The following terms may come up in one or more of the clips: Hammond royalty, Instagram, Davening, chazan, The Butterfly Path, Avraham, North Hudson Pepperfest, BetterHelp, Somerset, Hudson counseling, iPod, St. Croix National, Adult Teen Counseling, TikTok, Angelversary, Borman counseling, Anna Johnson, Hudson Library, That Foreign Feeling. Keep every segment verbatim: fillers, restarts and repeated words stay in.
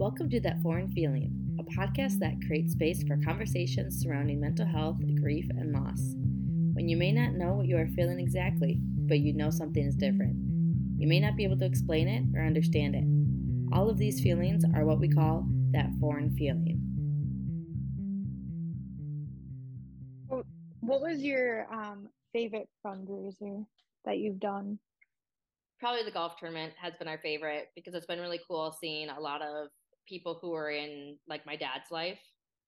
Welcome to That Foreign Feeling, a podcast that creates space for conversations surrounding mental health, grief, and loss. When you may not know what you are feeling exactly, but you know something is different. You may not be able to explain it or understand it. All of these feelings are what we call that foreign feeling. What was your um, favorite fundraiser that you've done? Probably the golf tournament has been our favorite because it's been really cool seeing a lot of people who are in like my dad's life,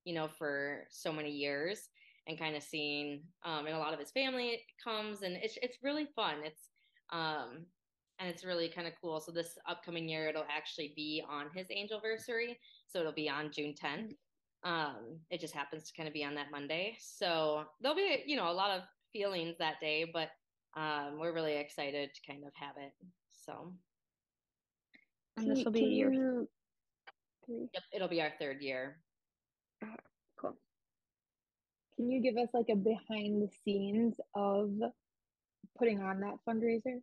you know, for so many years, and kind of seeing um and a lot of his family comes, and it's it's really fun. It's um and it's really kind of cool. So this upcoming year it'll actually be on his angelversary, so it'll be on June tenth. Um it just happens to kind of be on that Monday, so there'll be, you know, a lot of feelings that day, but um we're really excited to kind of have it. So and this will be your Yep, it'll be our third year. Uh, cool. Can you give us like a behind the scenes of putting on that fundraiser?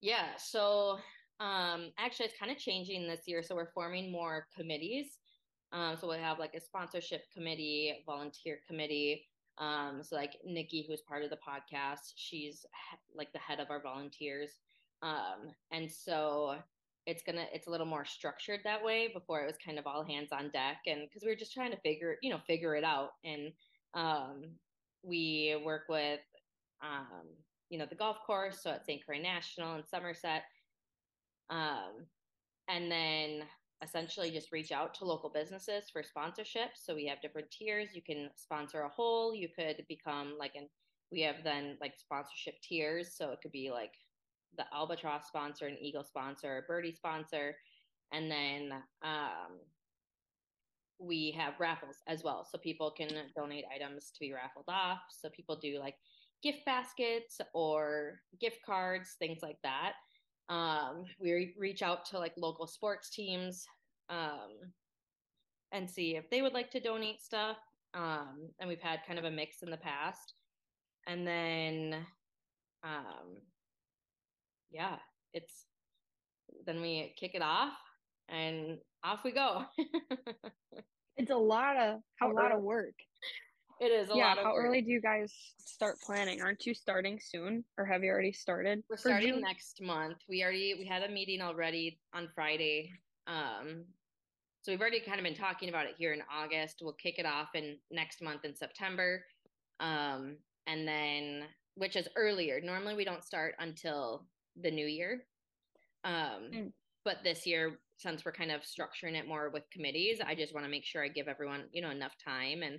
Yeah, so um, actually it's kind of changing this year. So we're forming more committees. Um, so we'll have like a sponsorship committee, volunteer committee. Um, so like Nikki, who's part of the podcast, she's like the head of our volunteers. Um, and so it's gonna it's a little more structured that way. Before it was kind of all hands on deck, and because we were just trying to figure you know figure it out. And um we work with um you know the golf course, so at Saint Croix National in Somerset, um and then essentially just reach out to local businesses for sponsorships. So we have different tiers. You can sponsor a whole, you could become like an we have then like sponsorship tiers, so it could be like the albatross sponsor, an eagle sponsor, a birdie sponsor, and then um, we have raffles as well. So people can donate items to be raffled off. So people do like gift baskets or gift cards, things like that. Um, we re- reach out to like local sports teams um, and see if they would like to donate stuff. Um, and we've had kind of a mix in the past. And then um, yeah, it's then we kick it off and off we go. It's a lot of a lot of work. It is a yeah, lot of how work. How early do you guys start planning? Aren't you starting soon, or have you already started? We're starting June? Next month. We already we had a meeting already on Friday. Um so we've already kind of been talking about it here in August. We'll kick it off in next month in September. Um and then which is earlier. Normally we don't start until the new year. Um, mm. But this year, since we're kind of structuring it more with committees, I just want to make sure I give everyone, you know, enough time. And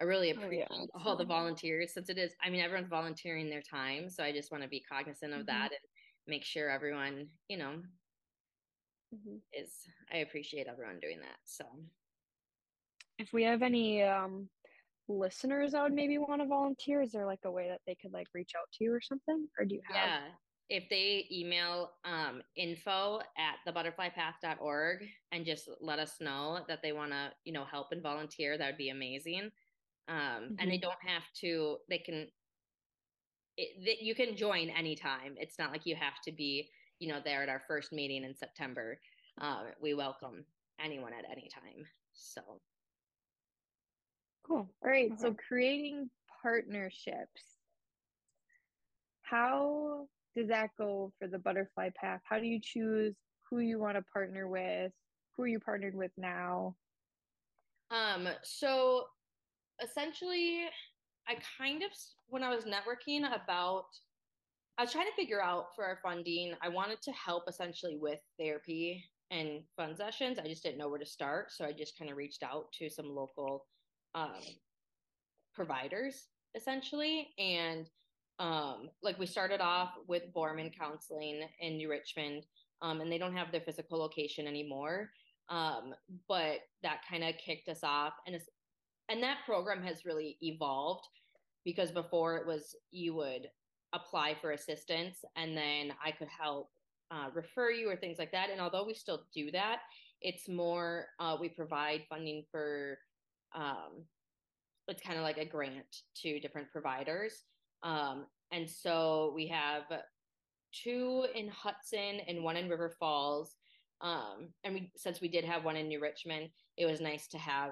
I really appreciate oh, yeah. all the volunteers, since it is, I mean, everyone's volunteering their time. So I just want to be cognizant of mm-hmm. that and make sure everyone, you know, mm-hmm. is, I appreciate everyone doing that. So if we have any um, listeners that would maybe want to volunteer, is there like a way that they could like reach out to you or something? Or do you have? Yeah. If they email um, info at the butterfly path dot org and just let us know that they want to, you know, help and volunteer, that would be amazing. Um, mm-hmm. And they don't have to, they can, it, they, you can join anytime. It's not like you have to be, you know, there at our first meeting in September. Uh, we welcome anyone at any time. So. Cool. All right. Uh-huh. So creating partnerships. How does that go for the Butterfly Path? How do you choose who you want to partner with? Who are you partnered with now? Um, so essentially, I kind of, when I was networking about, I was trying to figure out for our funding, I wanted to help essentially with therapy and fun sessions. I just didn't know where to start. So I just kind of reached out to some local um, providers essentially. And Um, like we started off with Borman Counseling in New Richmond, um, and they don't have their physical location anymore. Um, but that kind of kicked us off, and it's, and that program has really evolved, because before it was you would apply for assistance, and then I could help uh, refer you or things like that. And although we still do that, it's more uh, we provide funding for. Um, it's kind of like a grant to different providers. Um, and so we have two in Hudson and one in River Falls, Um, and we, since we did have one in New Richmond, it was nice to have,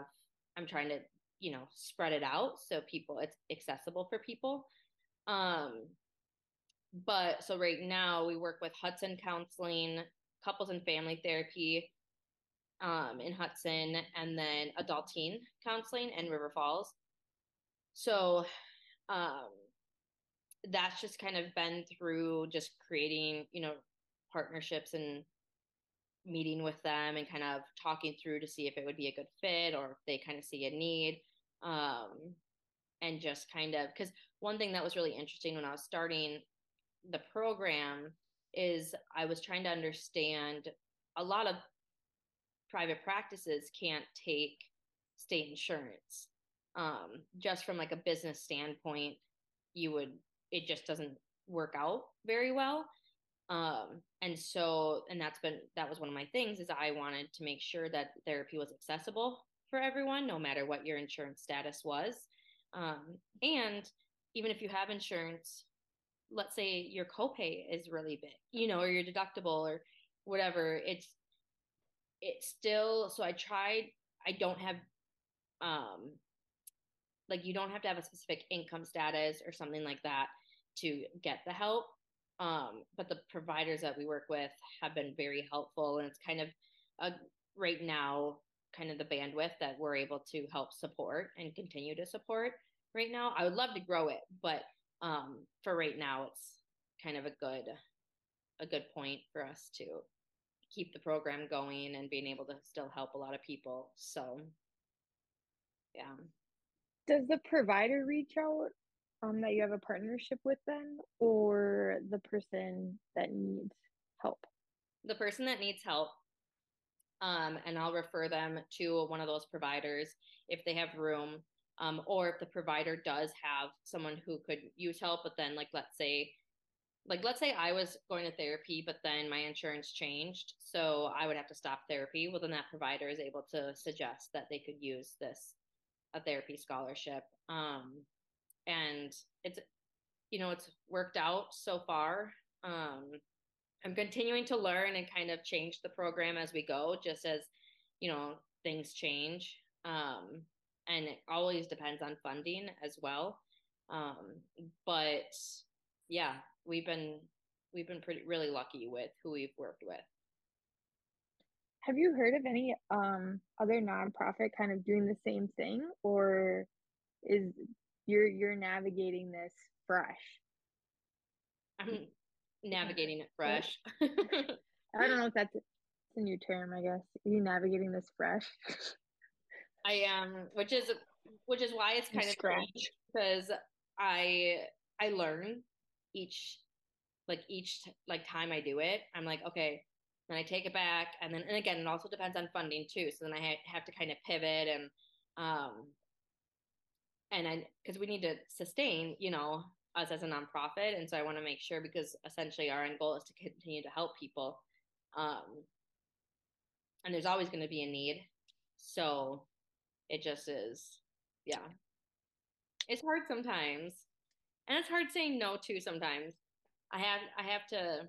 I'm trying to, you know, spread it out so people, it's accessible for people. Um, but so right now we work with Hudson Counseling, couples and family therapy um, in Hudson, and then adult teen counseling in River Falls. So um, that's just kind of been through just creating, you know, partnerships and meeting with them and kind of talking through to see if it would be a good fit or if they kind of see a need. Um, and just kind of, because one thing that was really interesting when I was starting the program is I was trying to understand, a lot of private practices can't take state insurance. Um, just from like a business standpoint, you would, it just doesn't work out very well. Um, and so, and that's been, that was one of my things, is I wanted to make sure that therapy was accessible for everyone, no matter what your insurance status was. Um, and even if you have insurance, let's say your copay is really big, you know, or your deductible or whatever, it's, it's still, so I tried, I don't have, um, like you don't have to have a specific income status or something like that to get the help. Um, but the providers that we work with have been very helpful, and it's kind of a, right now kind of the bandwidth that we're able to help support and continue to support right now. I would love to grow it, but um, for right now, it's kind of a good, a good point for us to keep the program going and being able to still help a lot of people. So, yeah. Does the provider reach out? Um, that you have a partnership with them, or the person that needs help? The person that needs help. Um, and I'll refer them to one of those providers if they have room, um, or if the provider does have someone who could use help, but then like, let's say, like, let's say I was going to therapy, but then my insurance changed, so I would have to stop therapy. Well, then that provider is able to suggest that they could use this, a therapy scholarship. Um, And it's, you know, it's worked out so far. Um, I'm continuing to learn and kind of change the program as we go, just as, you know, things change. Um, and it always depends on funding as well. Um, but yeah, we've been, we've been pretty, really lucky with who we've worked with. Have you heard of any um, other nonprofit kind of doing the same thing, or is You're you're navigating this fresh? I'm navigating it fresh. I don't know if that's a, it's a new term, I guess. Are you navigating this fresh? I am, which is which is why it's kind of strange, because I I learn each like each like time I do it. I'm like, okay, then I take it back, and then and again, it also depends on funding too. So then I have to kind of pivot and um. And I, because we need to sustain, you know, us as a nonprofit. And so I want to make sure, because essentially our end goal is to continue to help people. Um, and there's always going to be a need. So it just is, yeah. It's hard sometimes. And it's hard saying no to sometimes. I have, I have to,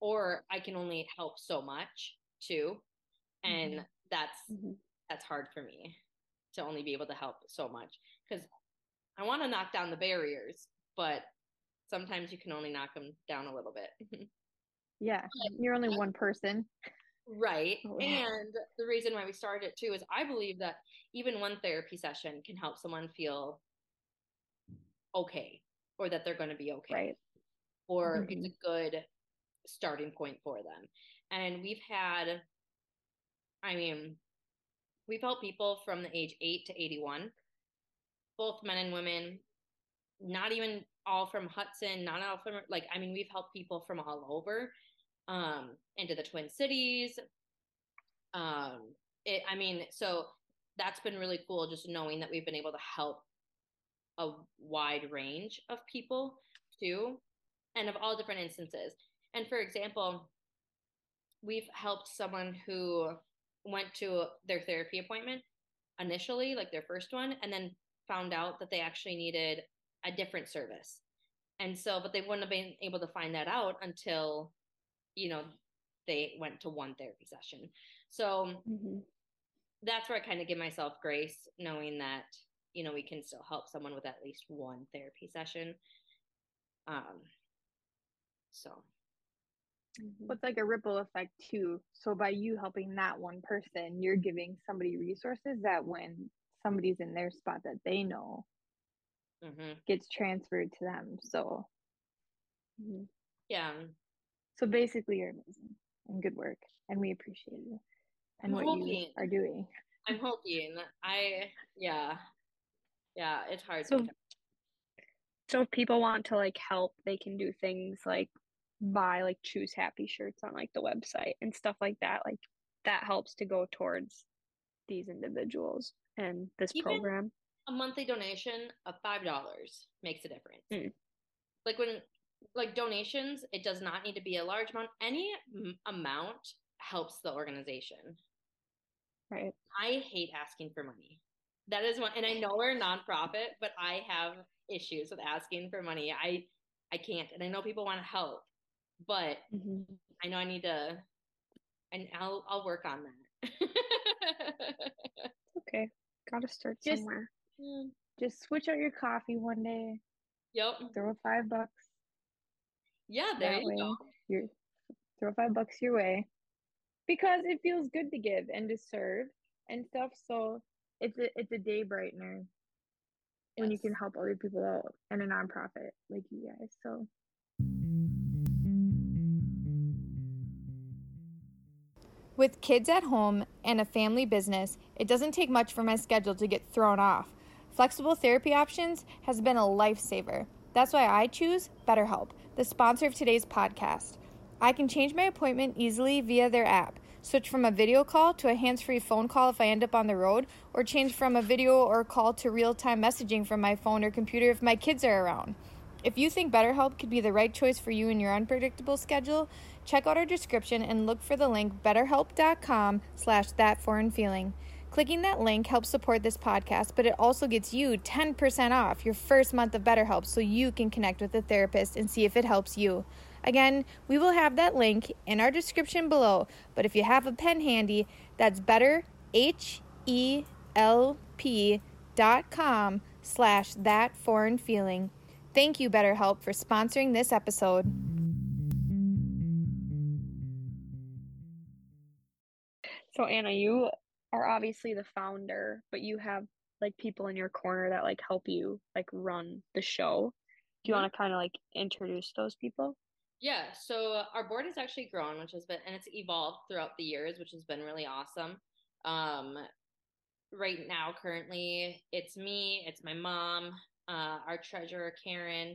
or I can only help so much too. And mm-hmm. that's, mm-hmm. that's hard for me, to only be able to help so much, because I want to knock down the barriers, but sometimes you can only knock them down a little bit. Yeah. But you're only one person. Right. Oh, yeah. And the reason why we started it too is I believe that even one therapy session can help someone feel okay, or that they're going to be okay. Right. Or mm-hmm. it's a good starting point for them. And we've had, I mean, we've helped people from the age eight to eighty-one, both men and women, not even all from Hudson, not all from, like, I mean, we've helped people from all over, um, into the Twin Cities. Um, it, I mean, so that's been really cool, just knowing that we've been able to help a wide range of people too, and of all different instances. And for example, we've helped someone who went to their therapy appointment initially, like their first one, and then found out that they actually needed a different service. And so, but they wouldn't have been able to find that out until, you know, they went to one therapy session. So mm-hmm. that's where I kind of give myself grace, knowing that, you know, we can still help someone with at least one therapy session. Um, so. Well, it's like a ripple effect too. So by you helping that one person, you're giving somebody resources that when somebody's in their spot that they know mm-hmm. gets transferred to them. So mm-hmm. yeah. So basically you're amazing and good work, and we appreciate you and I'm what hoping. you are doing. I'm hoping. I, yeah. Yeah, it's hard. So, so if people want to like help, they can do things like buy like Choose Happy shirts on like the website and stuff like that. Like that helps to go towards these individuals and this Even program. A monthly donation of five dollars makes a difference. Mm. Like when, like donations, it does not need to be a large amount. Any m- amount helps the organization. Right. I hate asking for money. That is one, and I know we're a nonprofit, but I have issues with asking for money. I, I can't, and I know people want to help, but mm-hmm. I know I need to, and I'll, I'll work on that. Okay. Got to start just, somewhere. Just switch out your coffee one day. Yep. Throw five bucks. Yeah, there that you way, go. You're, throw five bucks your way. Because it feels good to give and to serve and stuff. So it's a, it's a day brightener yes. when you can help other people out and a nonprofit like you guys. So. With kids at home and a family business, it doesn't take much for my schedule to get thrown off. Flexible therapy options has been a lifesaver. That's why I choose BetterHelp, the sponsor of today's podcast. I can change my appointment easily via their app, switch from a video call to a hands-free phone call if I end up on the road, or change from a video or call to real-time messaging from my phone or computer if my kids are around. If you think BetterHelp could be the right choice for you in your unpredictable schedule, check out our description and look for the link betterhelp.com slash that foreign feeling. Clicking that link helps support this podcast, but it also gets you ten percent off your first month of BetterHelp so you can connect with a therapist and see if it helps you. Again, we will have that link in our description below, but if you have a pen handy, that's betterhelp.com slash that foreign feeling. Thank you, BetterHelp, for sponsoring this episode. So, Anna, you are obviously the founder, but you have, like, people in your corner that, like, help you, like, run the show. Do you want to kind of, like, introduce those people? Yeah. So uh, our board has actually grown, which has been, and it's evolved throughout the years, which has been really awesome. Um, right now, currently, it's me, it's my mom, Uh, our treasurer, Karen.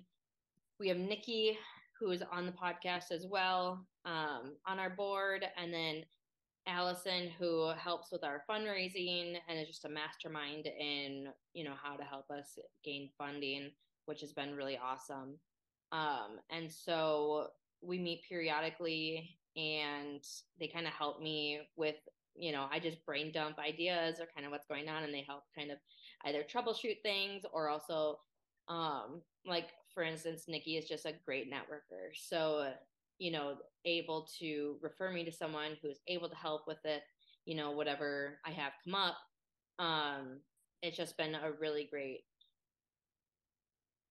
We have Nikki, who is on the podcast as well, um, on our board. And then Allison, who helps with our fundraising and is just a mastermind in, you know, how to help us gain funding, which has been really awesome. Um, and so we meet periodically and they kind of help me with, you know, I just brain dump ideas or kind of what's going on, and they help kind of either troubleshoot things or also, um, like, for instance, Nikki is just a great networker. So, you know, able to refer me to someone who is able to help with it, you know, whatever I have come up. Um, it's just been a really great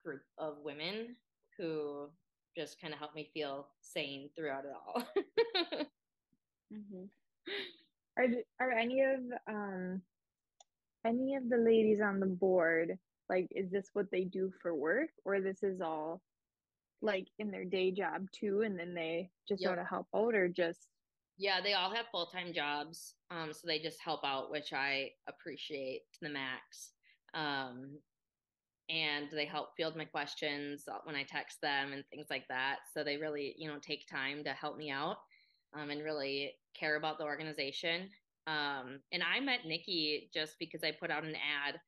group of women who just kind of help me feel sane throughout it all. mm-hmm. Are are any of um any of the ladies on the board, like, is this what they do for work, or this is all like in their day job too, and then they just yep. want to help out, or just yeah, they all have full time jobs, um, so they just help out, which I appreciate to the max. Um, and they help field my questions when I text them and things like that. So they really, you know, take time to help me out. Um, and really care about the organization. Um, and I met Nikki just because I put out an ad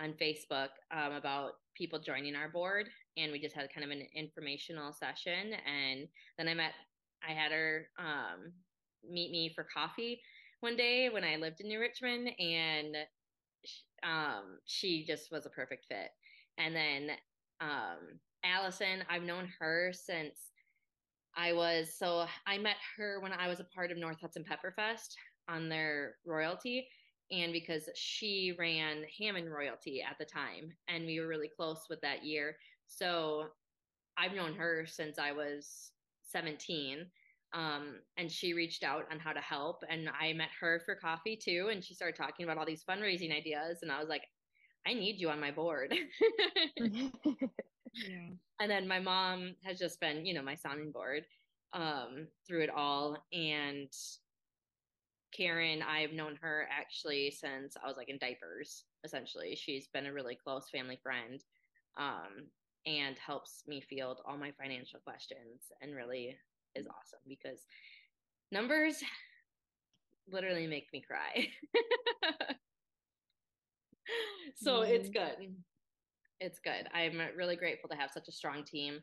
on Facebook um, about people joining our board. And we just had kind of an informational session. And then I met, I had her um, meet me for coffee one day when I lived in New Richmond. And she, um, she just was a perfect fit. And then um, Allison, I've known her since I was, so I met her when I was a part of North Hudson Pepperfest on their royalty, and because she ran Hammond royalty at the time, and we were really close with that year. So I've known her since I was seventeen, um, and she reached out on how to help, and I met her for coffee too, and she started talking about all these fundraising ideas, and I was like, I need you on my board. Yeah. And then my mom has just been, you know, my sounding board um, through it all. And Karen, I've known her actually since I was like in diapers, essentially. She's been a really close family friend, um, and helps me field all my financial questions, and really is awesome because numbers literally make me cry. So mm-hmm. It's good. It's good. I'm really grateful to have such a strong team.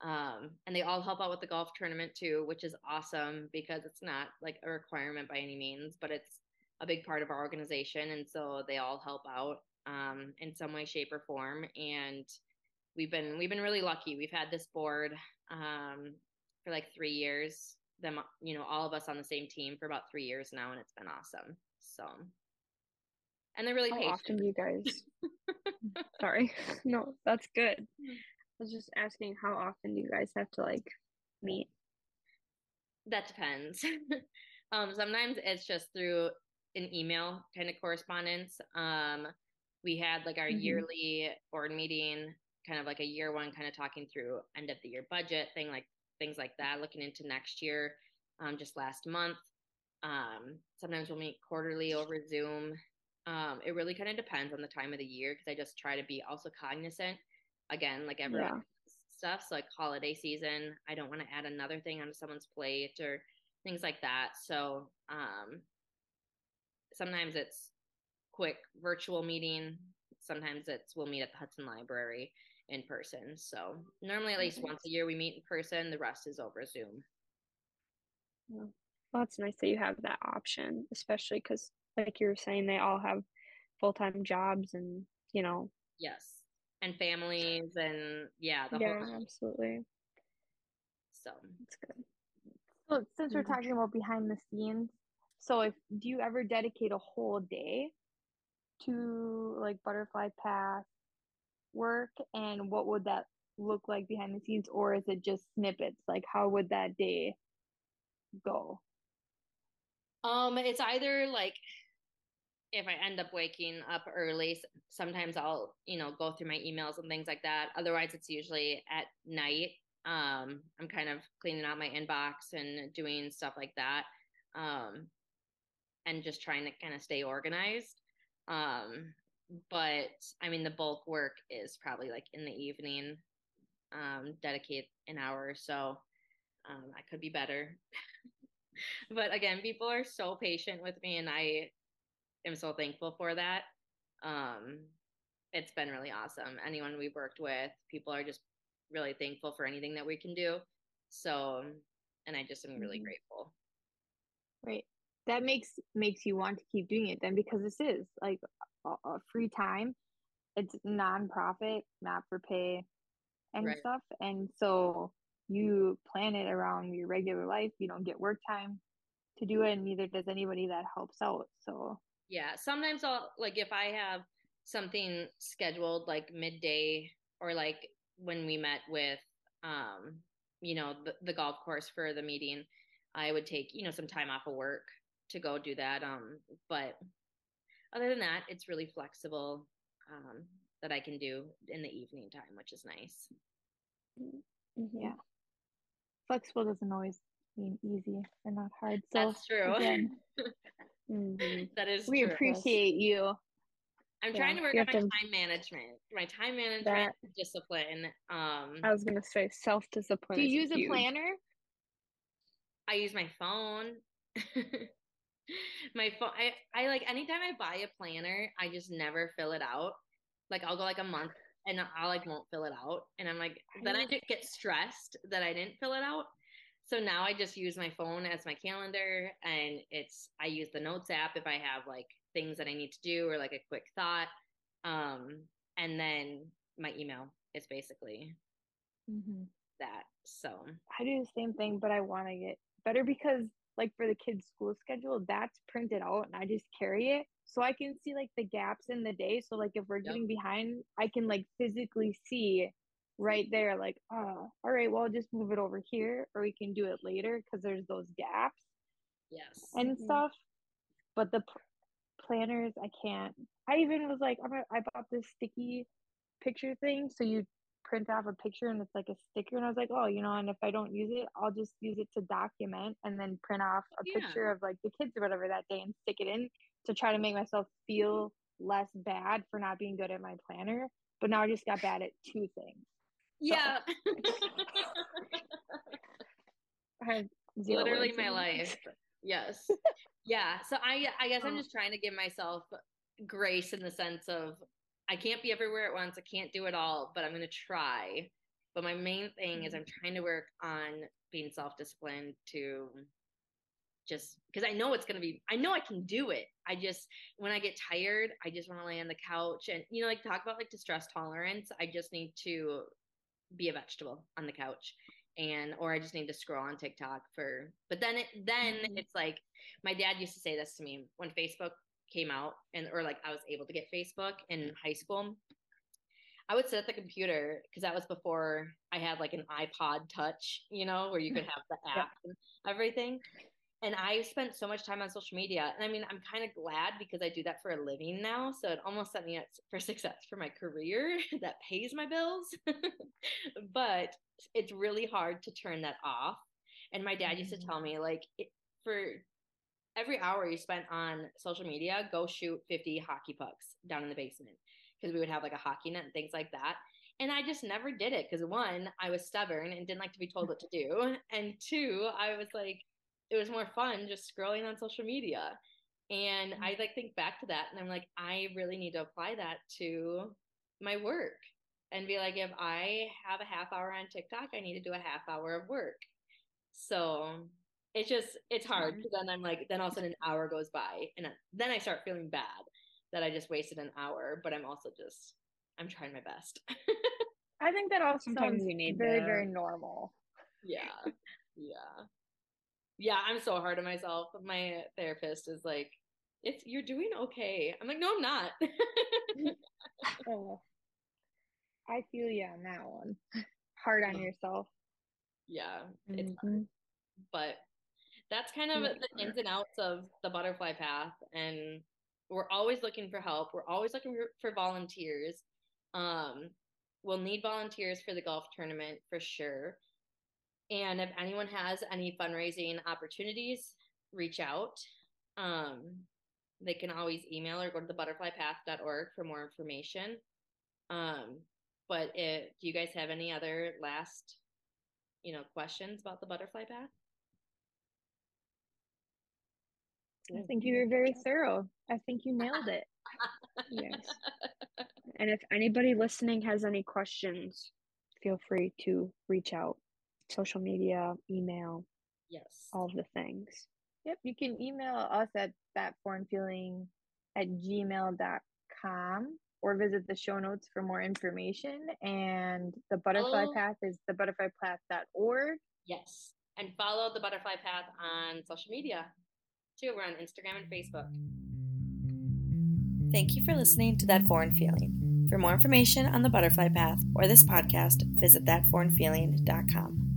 Um, and they all help out with the golf tournament too, which is awesome because it's not like a requirement by any means, but it's a big part of our organization. And so they all help out um, in some way, shape, or form. And we've been, we've been really lucky. We've had this board um, for like three years, them, you know, all of us on the same team for about three years now. And it's been awesome. So And they're really How patient. Often do you guys? Sorry. No, that's good. I was just asking, how often do you guys have to like meet? That depends. um, sometimes it's just through an email kind of correspondence. Um, we had like our mm-hmm. yearly board meeting, kind of like a year one, kind of talking through end of the year budget thing, like things like that, looking into next year. Um, just last month. Um, sometimes we'll meet quarterly over Zoom. Um, it really kind of depends on the time of the year, because I just try to be also cognizant, again, like everyone yeah. stuff. So like holiday season, I don't want to add another thing onto someone's plate or things like that. So um, sometimes it's quick virtual meeting. Sometimes it's we'll meet at the Hudson Library in person. So normally at least mm-hmm. once a year we meet in person. The rest is over Zoom. Well, it's nice that you have that option, especially because like you were saying, they all have full-time jobs and, you know. Yes. And families and, yeah. The yeah, whole absolutely. So. It's good. So since we're talking about behind the scenes, so if do you ever dedicate a whole day to, like, Butterfly Path work? And what would that look like behind the scenes? Or is it just snippets? Like, how would that day go? Um, it's either, like, if I end up waking up early, sometimes I'll, you know, go through my emails and things like that. Otherwise, it's usually at night. Um, I'm kind of cleaning out my inbox and doing stuff like that. Um, and just trying to kind of stay organized. Um, but I mean, the bulk work is probably like in the evening, um, dedicate an hour or so. Um, I could be better. But again, people are so patient with me, and I am so thankful for that. Um, it's been really awesome. Anyone we've worked with, people are just really thankful for anything that we can do. So, and I just am really grateful. Right. That makes, makes you want to keep doing it then, because this is like a, a free time. It's nonprofit, not for pay and right. stuff. And so you plan it around your regular life. You don't get work time to do it, and neither does anybody that helps out. So yeah, sometimes I'll, like, if I have something scheduled like midday, or like when we met with um you know the, the golf course for the meeting, I would take you know some time off of work to go do that. Um but other than that, it's really flexible, um that I can do in the evening time, which is nice. Yeah. Flexible doesn't always mean easy and not hard. So that's true. Again, mm-hmm. That is we true. appreciate you. I'm yeah, trying to work on my to... time management. My time management that... discipline. Um I was gonna say self-discipline. Do you use huge. a planner? I use my phone. My phone I, I like anytime I buy a planner, I just never fill it out. Like I'll go like a month and I like won't fill it out. And I'm like, then I just get stressed that I didn't fill it out. So now I just use my phone as my calendar, and it's, I use the notes app if I have like things that I need to do or like a quick thought. Um, and then my email is basically mm-hmm. that. So I do the same thing, but I want to get better because like for the kids' school schedule, that's printed out and I just carry it. So I can see like the gaps in the day. So like if we're getting yep. behind, I can like physically see right there, like, oh, all right, well, I'll just move it over here or we can do it later because there's those gaps. Yes. And mm-hmm. stuff. But the pl- planners, I can't. I even was like, I'm gonna, I bought this sticky picture thing. So you print off a picture and it's like a sticker. And I was like, oh, you know, and if I don't use it, I'll just use it to document and then print off a yeah. picture of like the kids or whatever that day and stick it in to try to make myself feel less bad for not being good at my planner. But now I just got bad at two things. Yeah. So. I literally my life. Yes. Yeah. So I I guess I'm just trying to give myself grace in the sense of I can't be everywhere at once. I can't do it all, but I'm going to try. But my main thing is I'm trying to work on being self-disciplined to just because I know it's going to be, I know I can do it. I just, when I get tired, I just want to lay on the couch and, you know, like talk about like distress tolerance. I just need to be a vegetable on the couch and, or I just need to scroll on TikTok for, but then, it, then mm-hmm. it's like, my dad used to say this to me when Facebook came out and, or like I was able to get Facebook in high school. I would sit at the computer because that was before I had like an iPod touch, you know, where you could have the app yeah. and everything. And I spent so much time on social media. And I mean, I'm kind of glad because I do that for a living now. So it almost set me up for success for my career that pays my bills. But it's really hard to turn that off. And my dad mm-hmm. used to tell me, like, it, for every hour you spent on social media, go shoot fifty hockey pucks down in the basement. Because we would have like a hockey net and things like that. And I just never did it. Because one, I was stubborn and didn't like to be told what to do. And two, I was like, it was more fun just scrolling on social media. And I like think back to that and I'm like, I really need to apply that to my work and be like, if I have a half hour on TikTok, I need to do a half hour of work. So it's just, it's hard. Because then I'm like, then all of a sudden an hour goes by and then I start feeling bad that I just wasted an hour, but I'm also just, I'm trying my best. I think that also sometimes you need very, to... very normal. Yeah. Yeah. Yeah, I'm so hard on myself. My therapist is like, "It's you're doing okay." I'm like, "No, I'm not." Oh, I feel you on that one. Hard on yourself. Yeah, it's mm-hmm. hard. But that's kind of mm-hmm. the ins and outs of the Butterfly Path. And we're always looking for help. We're always looking for volunteers. Um, we'll need volunteers for the golf tournament for sure. And if anyone has any fundraising opportunities, reach out. Um, they can always email or go to the butterfly path dot org for more information. Um, but if, do you guys have any other last, you know, questions about the Butterfly Path? I think you were very thorough. I think you nailed it. Yes. And if anybody listening has any questions, feel free to reach out. Social media, email, yes, all the things. Yep, you can email us at that foreign feeling at gmail dot com or visit the show notes for more information. And the Butterfly oh. Path is the butterfly path dot org. Yes, and follow the Butterfly Path on social media too. We're on Instagram and Facebook. Thank you for listening to That Foreign Feeling. For more information on the Butterfly Path or this podcast, visit that foreign feeling dot com.